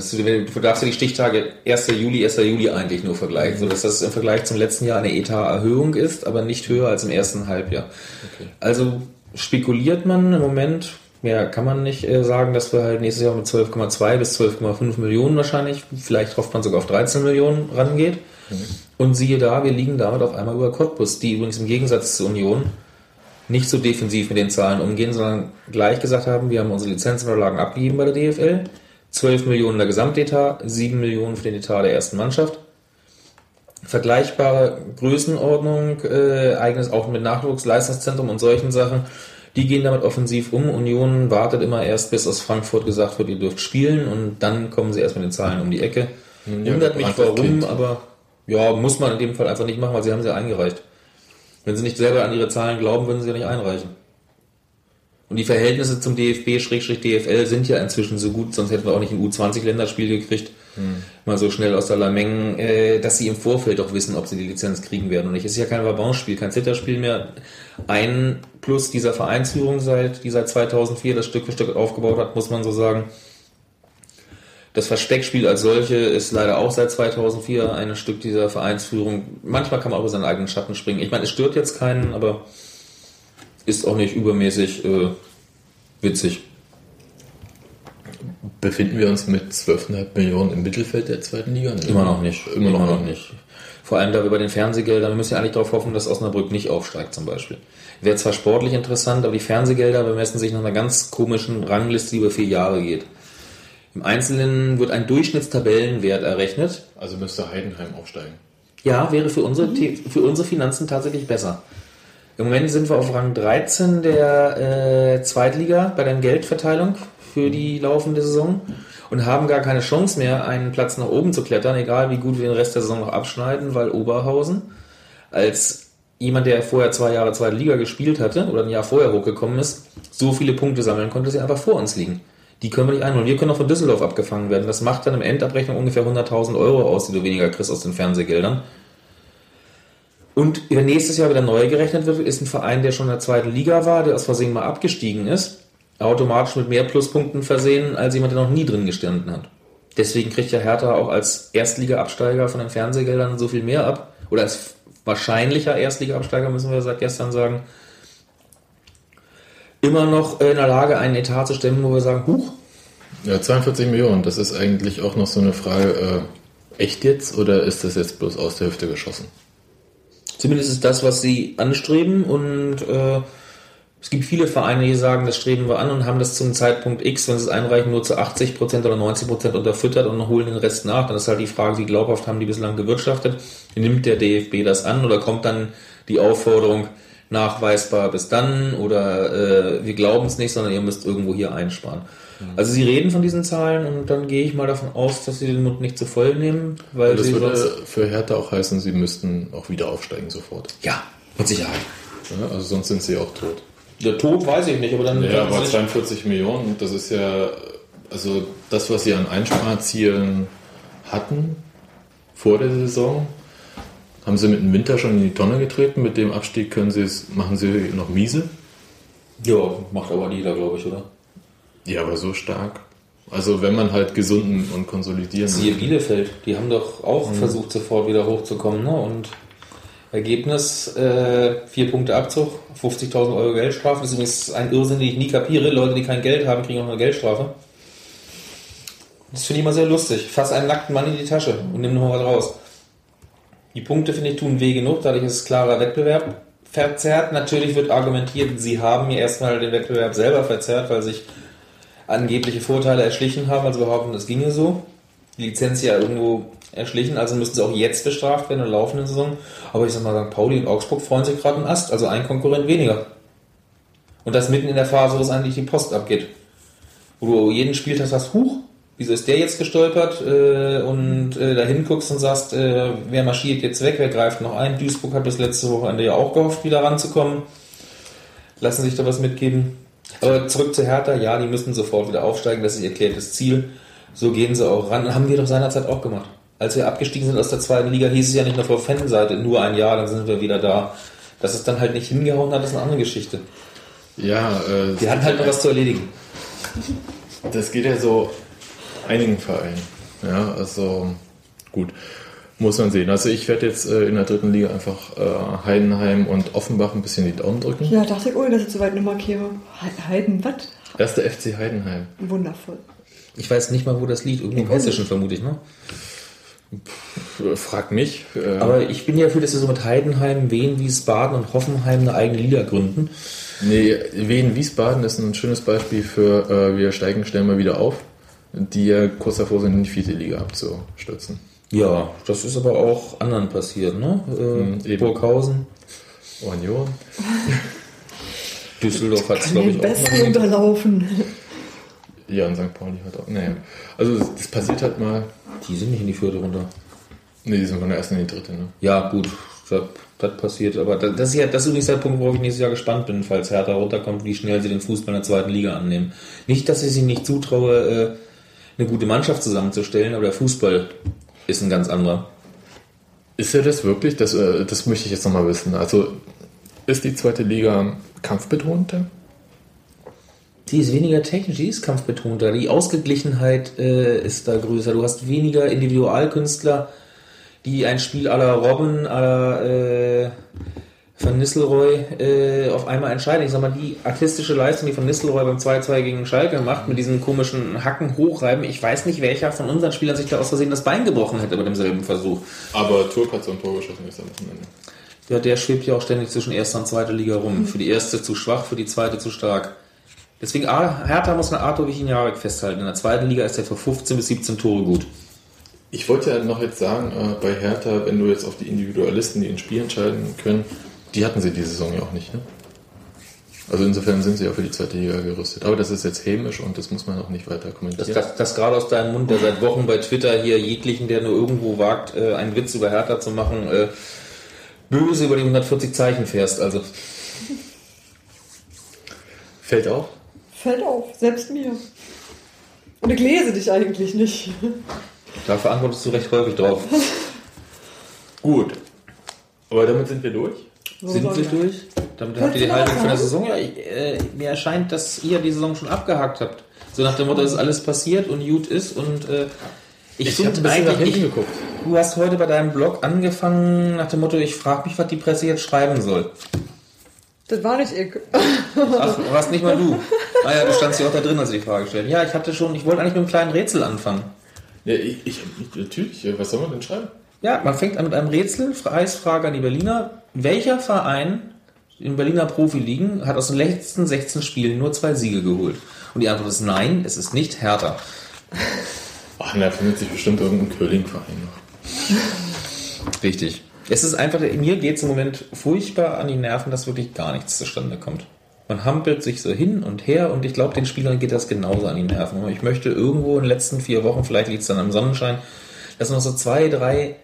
darfst ja die Stichtage 1. Juli eigentlich nur vergleichen, sodass das im Vergleich zum letzten Jahr eine Etaterhöhung ist, aber nicht höher als im ersten Halbjahr. Okay. Also spekuliert man im Moment... Ja, kann man nicht sagen, dass wir halt nächstes Jahr mit 12,2 bis 12,5 Millionen wahrscheinlich, vielleicht hofft man sogar auf 13 Millionen rangeht. Mhm. Und siehe da, wir liegen damit auf einmal über Cottbus, die übrigens im Gegensatz zur Union nicht so defensiv mit den Zahlen umgehen, sondern gleich gesagt haben, wir haben unsere Lizenzunterlagen abgegeben bei der DFL, 12 Millionen der Gesamtetat, 7 Millionen für den Etat der ersten Mannschaft. Vergleichbare Größenordnung, eigenes auch mit Nachwuchs, Leistungszentrum und solchen Sachen, Die gehen damit offensiv um. Union wartet immer erst, bis aus Frankfurt gesagt wird, ihr dürft spielen, und dann kommen sie erst mit den Zahlen um die Ecke. Wundert mich warum, aber ja, muss man in dem Fall einfach nicht machen, weil sie haben sie ja eingereicht. Wenn sie nicht selber an ihre Zahlen glauben, würden sie ja nicht einreichen. Und die Verhältnisse zum DFB-DFL sind ja inzwischen so gut, sonst hätten wir auch nicht ein U20-Länderspiel gekriegt, mal so schnell aus der Lameng, dass sie im Vorfeld auch wissen, ob sie die Lizenz kriegen werden oder nicht. Es ist ja kein Vabanspiel, kein Zitterspiel mehr. Ein Plus dieser Vereinsführung, die seit 2004 das Stück für Stück aufgebaut hat, muss man so sagen. Das Versteckspiel als solche ist leider auch seit 2004 ein Stück dieser Vereinsführung. Manchmal kann man auch über seinen eigenen Schatten springen. Ich meine, es stört jetzt keinen, aber ist auch nicht übermäßig witzig. Befinden wir uns mit 12,5 Millionen im Mittelfeld der zweiten Liga? Oder? Immer noch nicht. Immer noch nicht. Vor allem, da wir bei den Fernsehgeldern, wir müssen ja eigentlich darauf hoffen, dass Osnabrück nicht aufsteigt zum Beispiel. Wäre zwar sportlich interessant, aber die Fernsehgelder bemessen sich nach einer ganz komischen Rangliste, die über 4 Jahre geht. Im Einzelnen wird ein Durchschnittstabellenwert errechnet. Also müsste Heidenheim aufsteigen. Ja, wäre für unsere Finanzen tatsächlich besser. Im Moment sind wir auf Rang 13 der Zweitliga bei der Geldverteilung für die laufende Saison und haben gar keine Chance mehr, einen Platz nach oben zu klettern, egal wie gut wir den Rest der Saison noch abschneiden, weil Oberhausen als jemand, der vorher 2 Jahre zweite Liga gespielt hatte oder ein Jahr vorher hochgekommen ist, so viele Punkte sammeln konnte, dass sie einfach vor uns liegen. Die können wir nicht einholen. Wir können auch von Düsseldorf abgefangen werden. Das macht dann im Endabrechnung ungefähr 100.000 Euro aus, die du weniger kriegst aus den Fernsehgeldern. Und wenn nächstes Jahr wieder neu gerechnet wird, ist ein Verein, der schon in der zweiten Liga war, der aus Versehen mal abgestiegen ist, automatisch mit mehr Pluspunkten versehen, als jemand, der noch nie drin gestanden hat. Deswegen kriegt ja Hertha auch als Erstliga-Absteiger von den Fernsehgeldern so viel mehr ab. Oder als wahrscheinlicher Erstliga-Absteiger, müssen wir seit gestern sagen, immer noch in der Lage, einen Etat zu stemmen, wo wir sagen, huch. Ja, 42 Millionen, das ist eigentlich auch noch so eine Frage, echt jetzt oder ist das jetzt bloß aus der Hüfte geschossen? Zumindest ist das, was sie anstreben, und es gibt viele Vereine, die sagen, das streben wir an und haben das zum Zeitpunkt X, wenn sie es einreichen, nur zu 80% oder 90% unterfüttert und holen den Rest nach. Dann ist halt die Frage, wie glaubhaft haben die bislang gewirtschaftet? Nimmt der DFB das an oder kommt dann die Aufforderung, nachweisbar bis dann, oder wir glauben es nicht, sondern ihr müsst irgendwo hier einsparen. Mhm. Also sie reden von diesen Zahlen und dann gehe ich mal davon aus, dass sie den Mund nicht zu voll nehmen. Weil das würde für Hertha auch heißen, sie müssten auch wieder aufsteigen sofort. Ja, mit Sicherheit. Ja, also sonst sind sie auch tot. Der Tod weiß ich nicht, aber dann... Ja, aber 42 Millionen, das ist ja... Also das, was sie an Einsparzielen hatten vor der Saison... Haben sie mit dem Winter schon in die Tonne getreten? Mit dem Abstieg machen sie noch miese? Ja, macht aber jeder, glaube ich, oder? Ja, aber so stark. Also wenn man halt gesunden und konsolidieren... Siehe Bielefeld, die haben doch auch versucht, sofort wieder hochzukommen. Ne? Und Ergebnis, 4 Punkte Abzug, 50.000 Euro Geldstrafe. Das ist übrigens ein Irrsinn, den ich nie kapiere. Leute, die kein Geld haben, kriegen auch eine Geldstrafe. Das finde ich immer sehr lustig. Fass einen nackten Mann in die Tasche und nimm noch was raus. Die Punkte, finde ich, tun weh genug, dadurch ist klarer Wettbewerb verzerrt. Natürlich wird argumentiert, sie haben ja erstmal den Wettbewerb selber verzerrt, weil sich angebliche Vorteile erschlichen haben, also behaupten, das ginge so. Die Lizenz ja irgendwo erschlichen, also müssen sie auch jetzt bestraft werden in der laufenden Saison. Aber ich sag mal, St. Pauli und Augsburg freuen sich gerade einen Ast, also ein Konkurrent weniger. Und das mitten in der Phase, wo es eigentlich die Post abgeht. Wo du jeden Spieltag sagst, huch, wieso ist der jetzt gestolpert, und da hinguckst und sagst, wer marschiert jetzt weg, wer greift noch ein? Duisburg hat bis letzte Wochenende ja auch gehofft, wieder ranzukommen. Lassen sich da was mitgeben. Aber zurück zu Hertha, ja, die müssen sofort wieder aufsteigen, das ist ihr erklärtes Ziel. So gehen sie auch ran. Haben wir doch seinerzeit auch gemacht. Als wir abgestiegen sind aus der zweiten Liga, hieß es ja nicht nur auf Fanseite, nur ein Jahr, dann sind wir wieder da. Dass es dann halt nicht hingehauen hat, ist eine andere Geschichte. Ja, die hatten halt noch was zu erledigen. Das geht ja so... Einigen Vereinen. Ja, also gut, muss man sehen. Also ich werde jetzt in der dritten Liga einfach Heidenheim und Offenbach ein bisschen die Daumen drücken. Ja, dachte ich, ohne dass ich so weit eine Markierung. Heiden, was? 1. FC Heidenheim. Wundervoll. Ich weiß nicht mal, wo das liegt. Irgendwo im Hessischen vermute ich, ne? Pff, frag mich. Aber ich bin ja für, dass wir so mit Heidenheim, Wien, Wiesbaden und Hoffenheim eine eigene Liga gründen. Nee, Wien, Wiesbaden ist ein schönes Beispiel für wir steigen schnell mal wieder auf. Die ja kurz davor sind, in die vierte Liga abzustürzen. Ja, das ist aber auch anderen passiert, ne? Burghausen. Union. Düsseldorf hat es, glaube ich, auch. Besten unterlaufen. Ja, und St. Pauli hat auch. Naja. Also, das passiert halt mal. Die sind nicht in die vierte runter. Nee, die sind von der ersten in die dritte, ne? Ja, gut. Das passiert. Aber das ist ja das übrigens der Punkt, worauf ich nächstes Jahr gespannt bin, falls Hertha runterkommt, wie schnell sie den Fußball in der zweiten Liga annehmen. Nicht, dass ich sie nicht zutraue, eine gute Mannschaft zusammenzustellen, aber der Fußball ist ein ganz anderer. Ist ja das wirklich? Das möchte ich jetzt nochmal wissen. Also, ist die zweite Liga kampfbetonter? Die ist weniger technisch, die ist kampfbetonter. Die Ausgeglichenheit ist da größer. Du hast weniger Individualkünstler, die ein Spiel à la Robben, à la Van Nistelrooy auf einmal entscheiden. Ich sag mal, die artistische Leistung, die Van Nistelrooy beim 2-2 gegen Schalke macht, mit diesen komischen Hacken hochreiben, ich weiß nicht, welcher von unseren Spielern sich da aus Versehen das Bein gebrochen hätte bei demselben Versuch. Aber Türk hat so ein Tor geschossen, ist am Wochenende. Ja, der schwebt ja auch ständig zwischen erster und zweiter Liga rum. Für die erste zu schwach, für die zweite zu stark. Deswegen, Hertha muss eine Arthur Wichniarek festhalten. In der zweiten Liga ist er für 15 bis 17 Tore gut. Ich wollte ja noch jetzt sagen, bei Hertha, wenn du jetzt auf die Individualisten, die ein Spiel entscheiden können, die hatten sie diese Saison ja auch nicht, ne? Also insofern sind sie ja für die zweite Liga gerüstet. Aber das ist jetzt hämisch und das muss man auch nicht weiter kommentieren. Das gerade aus deinem Mund, der seit Wochen bei Twitter hier jeglichen, der nur irgendwo wagt, einen Witz über Hertha zu machen, böse über die 140 Zeichen fährst. Also fällt auf? Fällt auf, selbst mir. Und ich lese dich eigentlich nicht. Dafür antwortest du recht häufig drauf. Gut. Aber damit sind wir durch. Sind wir durch? Damit habt ihr die Haltung von der Saison. Ja, mir erscheint, dass ihr die Saison schon abgehakt habt. So nach dem Motto, ist alles passiert und gut ist. Und ich habe ein bisschen nach hinten geguckt. Du hast heute bei deinem Blog angefangen nach dem Motto, ich frage mich, was die Presse jetzt schreiben soll. Das war nicht ich. Ach, warst nicht mal du. Naja, du standst ja auch da drin, als ich die Frage gestellt. Ja, ich wollte eigentlich mit einem kleinen Rätsel anfangen. Ja, natürlich, was soll man denn schreiben? Ja, man fängt an mit einem Rätsel, Preisfrage an die Berliner. Welcher Verein in Berliner Profiligen hat aus den letzten 16 Spielen nur 2 Siege geholt? Und die Antwort ist nein, es ist nicht Hertha. Ach, da findet sich bestimmt irgendein Köhling-Verein noch. Richtig. Es ist einfach, mir geht es im Moment furchtbar an die Nerven, dass wirklich gar nichts zustande kommt. Man hampelt sich so hin und her und ich glaube, den Spielern geht das genauso an die Nerven. Aber ich möchte irgendwo in den letzten 4 Wochen, vielleicht liegt es dann am Sonnenschein, dass noch so 2, 3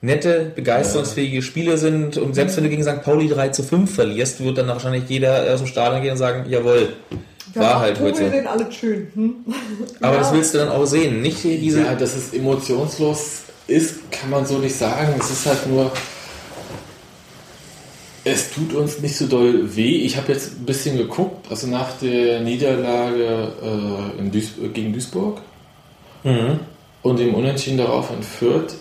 nette, begeisterungsfähige Spiele sind. Und selbst wenn du gegen St. Pauli 3-5 verlierst, wird dann wahrscheinlich jeder aus dem Stadion gehen und sagen, jawohl, ja, war halt heute. Wir sehen alles schön. Hm? Aber ja, das willst du dann auch sehen. Nicht diese, ja, dass es emotionslos ist, kann man so nicht sagen. Es ist halt nur... Es tut uns nicht so doll weh. Ich habe jetzt ein bisschen geguckt, also nach der Niederlage gegen Duisburg und dem Unentschieden darauf in Fürth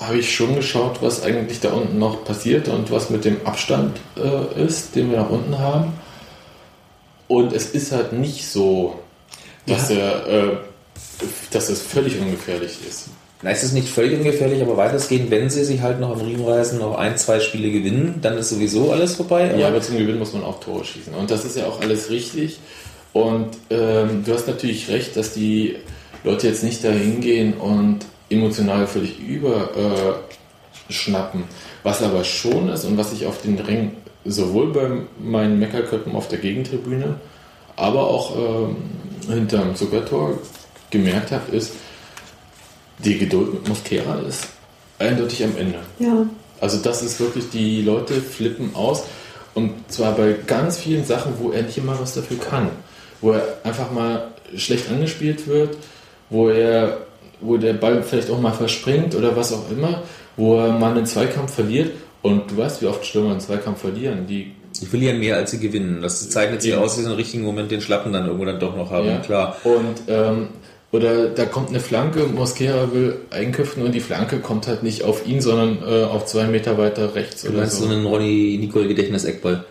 habe ich schon geschaut, was eigentlich da unten noch passiert und was mit dem Abstand ist, den wir nach unten haben. Und es ist halt nicht so, dass es völlig ungefährlich ist. Na, es ist nicht völlig ungefährlich, aber weitestgehend, wenn sie sich halt noch am Riemen reißen, noch 1, 2 Spiele gewinnen, dann ist sowieso alles vorbei. Ja, aber zum Gewinn muss man auch Tore schießen. Und das ist ja auch alles richtig. Und du hast natürlich recht, dass die Leute jetzt nicht dahin gehen und emotional völlig überschnappen. Was aber schon ist und was ich auf den Ring sowohl bei meinen Meckerköppen auf der Gegentribüne, aber auch hinterm Zuckertor gemerkt habe, ist, die Geduld mit Mosquera ist eindeutig am Ende. Ja. Also das ist wirklich, die Leute flippen aus. Und zwar bei ganz vielen Sachen, wo er nicht immer was dafür kann. Wo er einfach mal schlecht angespielt wird, wo der Ball vielleicht auch mal verspringt oder was auch immer, wo er mal einen Zweikampf verliert. Und du weißt, wie oft Stürmer einen Zweikampf verlieren. Die verlieren mehr, als sie gewinnen. Das zeichnet sich aus, wie sie im richtigen Moment den Schlappen dann irgendwo dann doch noch haben. Ja. Klar. Und oder da kommt eine Flanke, Mosquera will einköpfen und die Flanke kommt halt nicht auf ihn, sondern auf 2 Meter weiter rechts. Du meinst so einen Ronny-Nicol-Gedächtnis-Eckball.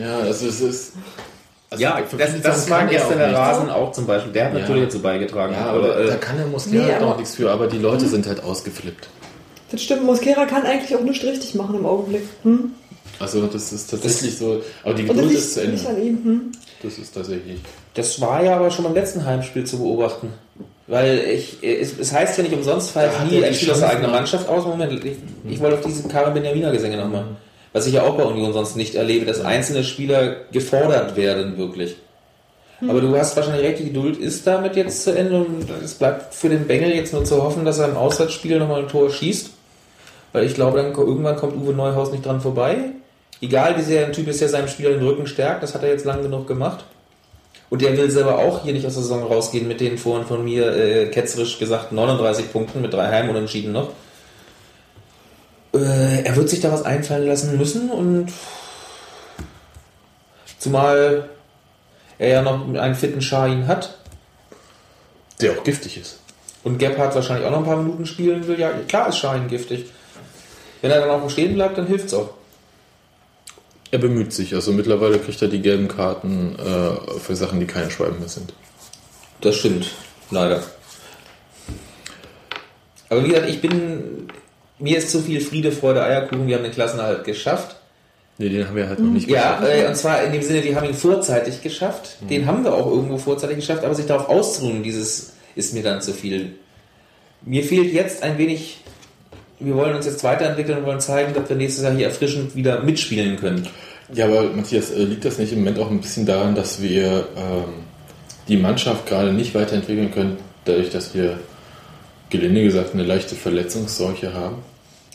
Ja, also es ist... Also ja, das mag gestern der Rasen auch zum Beispiel. Der hat natürlich dazu beigetragen. Ja, aber da kann der Mosquera halt auch nichts für, aber die Leute sind halt ausgeflippt. Das stimmt, Mosquera kann eigentlich auch nichts richtig machen im Augenblick. Also das ist tatsächlich so... Aber die Geduld ist zu Ende. Nicht an ihm, Das ist tatsächlich... Das war ja aber schon beim letzten Heimspiel zu beobachten. Weil es heißt ja nicht umsonst, falls nie ein Spiel aus der eigenen Mannschaft aus. Moment, ich wollte auf diesen Karim Benyamina-Gesänge nochmal. was ich ja auch bei Union sonst nicht erlebe, dass einzelne Spieler gefordert werden, wirklich. Aber du hast wahrscheinlich recht, die Geduld ist damit jetzt zu Ende und es bleibt für den Bengel jetzt nur zu hoffen, dass er im Auswärtsspiel nochmal ein Tor schießt, weil ich glaube, dann irgendwann kommt Uwe Neuhaus nicht dran vorbei. Egal wie sehr ein Typ ist, der seinem Spieler den Rücken stärkt, das hat er jetzt lang genug gemacht. Und der will selber auch hier nicht aus der Saison rausgehen mit den vorhin von mir ketzerisch gesagt 39 Punkten mit 3 Heimunentschieden noch. Er wird sich da was einfallen lassen müssen und zumal er ja noch einen fitten Schahin hat. Der auch giftig ist. Und Gebhardt wahrscheinlich auch noch ein paar Minuten spielen will. Ja, klar ist Schahin giftig. Wenn er dann auch stehen bleibt, dann hilft's auch. Er bemüht sich. Also mittlerweile kriegt er die gelben Karten für Sachen, die keine Schwalben mehr sind. Das stimmt. Leider. Aber wie gesagt, mir ist zu viel Friede, Freude, Eierkuchen. Wir haben den Klassenerhalt geschafft. Ne, den haben wir halt noch nicht geschafft. Ja, und zwar in dem Sinne, die haben ihn vorzeitig geschafft. Mhm. Den haben wir auch irgendwo vorzeitig geschafft, aber sich darauf auszuruhen, dieses ist mir dann zu viel. Mir fehlt jetzt ein wenig, wir wollen uns jetzt weiterentwickeln und wollen zeigen, dass wir nächstes Jahr hier erfrischend wieder mitspielen können. Ja, aber Matthias, liegt das nicht im Moment auch ein bisschen daran, dass wir die Mannschaft gerade nicht weiterentwickeln können, dadurch, dass wir, gelinde gesagt, eine leichte Verletzungsseuche haben?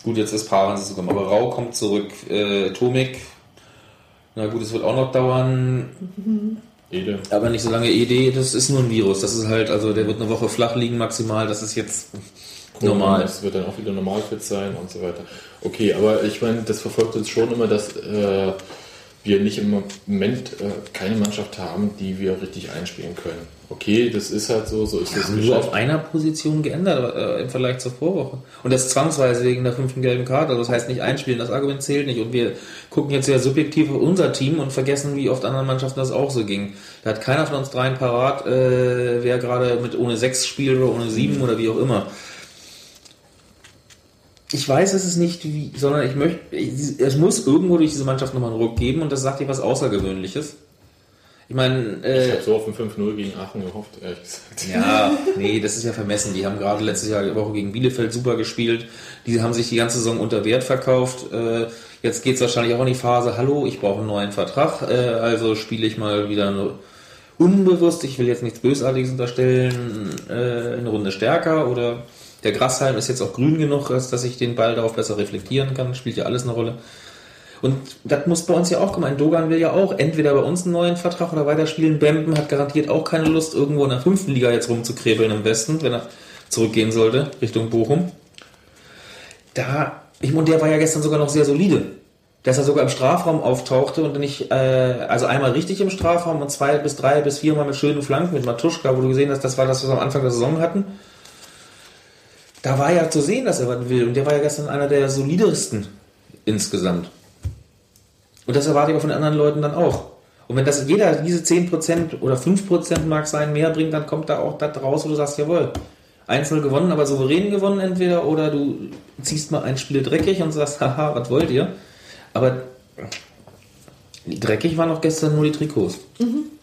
Gut, jetzt ist Paarens gekommen, aber Rau kommt zurück, Tomik, na gut, es wird auch noch dauern. Ede. Aber nicht so lange Ede, das ist nur ein Virus, das ist halt, also der wird eine Woche flach liegen maximal, das ist jetzt normal. Das wird dann auch wieder normal fit sein und so weiter. Okay, aber ich meine, das verfolgt uns schon immer, dass wir nicht im Moment keine Mannschaft haben, die wir richtig einspielen können. Okay, das ist halt so ist das. Nur auf einer Position geändert im Vergleich zur Vorwoche. Und das zwangsweise wegen der 5. gelben Karte. Also das heißt nicht einspielen, das Argument zählt nicht. Und wir gucken jetzt ja subjektiv auf unser Team und vergessen, wie oft anderen Mannschaften das auch so ging. Da hat keiner von uns dreien parat, wer gerade mit ohne 6 spielt oder ohne 7 oder wie auch immer. Ich weiß, es ist nicht wie, sondern es muss irgendwo durch diese Mannschaft nochmal einen Ruck geben und das sagt dir was Außergewöhnliches. Ich meine, ich habe so auf ein 5-0 gegen Aachen gehofft, ehrlich gesagt. Ja, nee, das ist ja vermessen. Die haben gerade letztes Jahr die Woche gegen Bielefeld super gespielt. Die haben sich die ganze Saison unter Wert verkauft. Jetzt geht's wahrscheinlich auch in die Phase, hallo, ich brauche einen neuen Vertrag. Also spiele ich mal wieder unbewusst, ich will jetzt nichts Bösartiges unterstellen, eine Runde stärker. Oder der Grashalm ist jetzt auch grün genug, dass ich den Ball darauf besser reflektieren kann. Spielt ja alles eine Rolle. Und das muss bei uns ja auch kommen. Dogan will ja auch entweder bei uns einen neuen Vertrag oder weiterspielen. Benden hat garantiert auch keine Lust, irgendwo in der 5. Liga jetzt rumzukrebeln im Westen, wenn er zurückgehen sollte, Richtung Bochum. Der war ja gestern sogar noch sehr solide. Dass er sogar im Strafraum auftauchte und nicht, also einmal richtig im Strafraum und 2 bis 3 bis 4 Mal mit schönen Flanken, mit Matuschka, wo du gesehen hast, das war das, was wir am Anfang der Saison hatten. Da war ja zu sehen, dass er was will. Und der war ja gestern einer der solidesten insgesamt. Und das erwarte ich auch von anderen Leuten dann auch. Und wenn das jeder diese 10% oder 5% mag sein, mehr bringt, dann kommt da auch das raus, wo du sagst, jawohl, 1-0 gewonnen, aber souverän gewonnen entweder, oder du ziehst mal ein Spiel dreckig und sagst, haha, was wollt ihr? Aber dreckig waren auch gestern nur die Trikots. Mhm.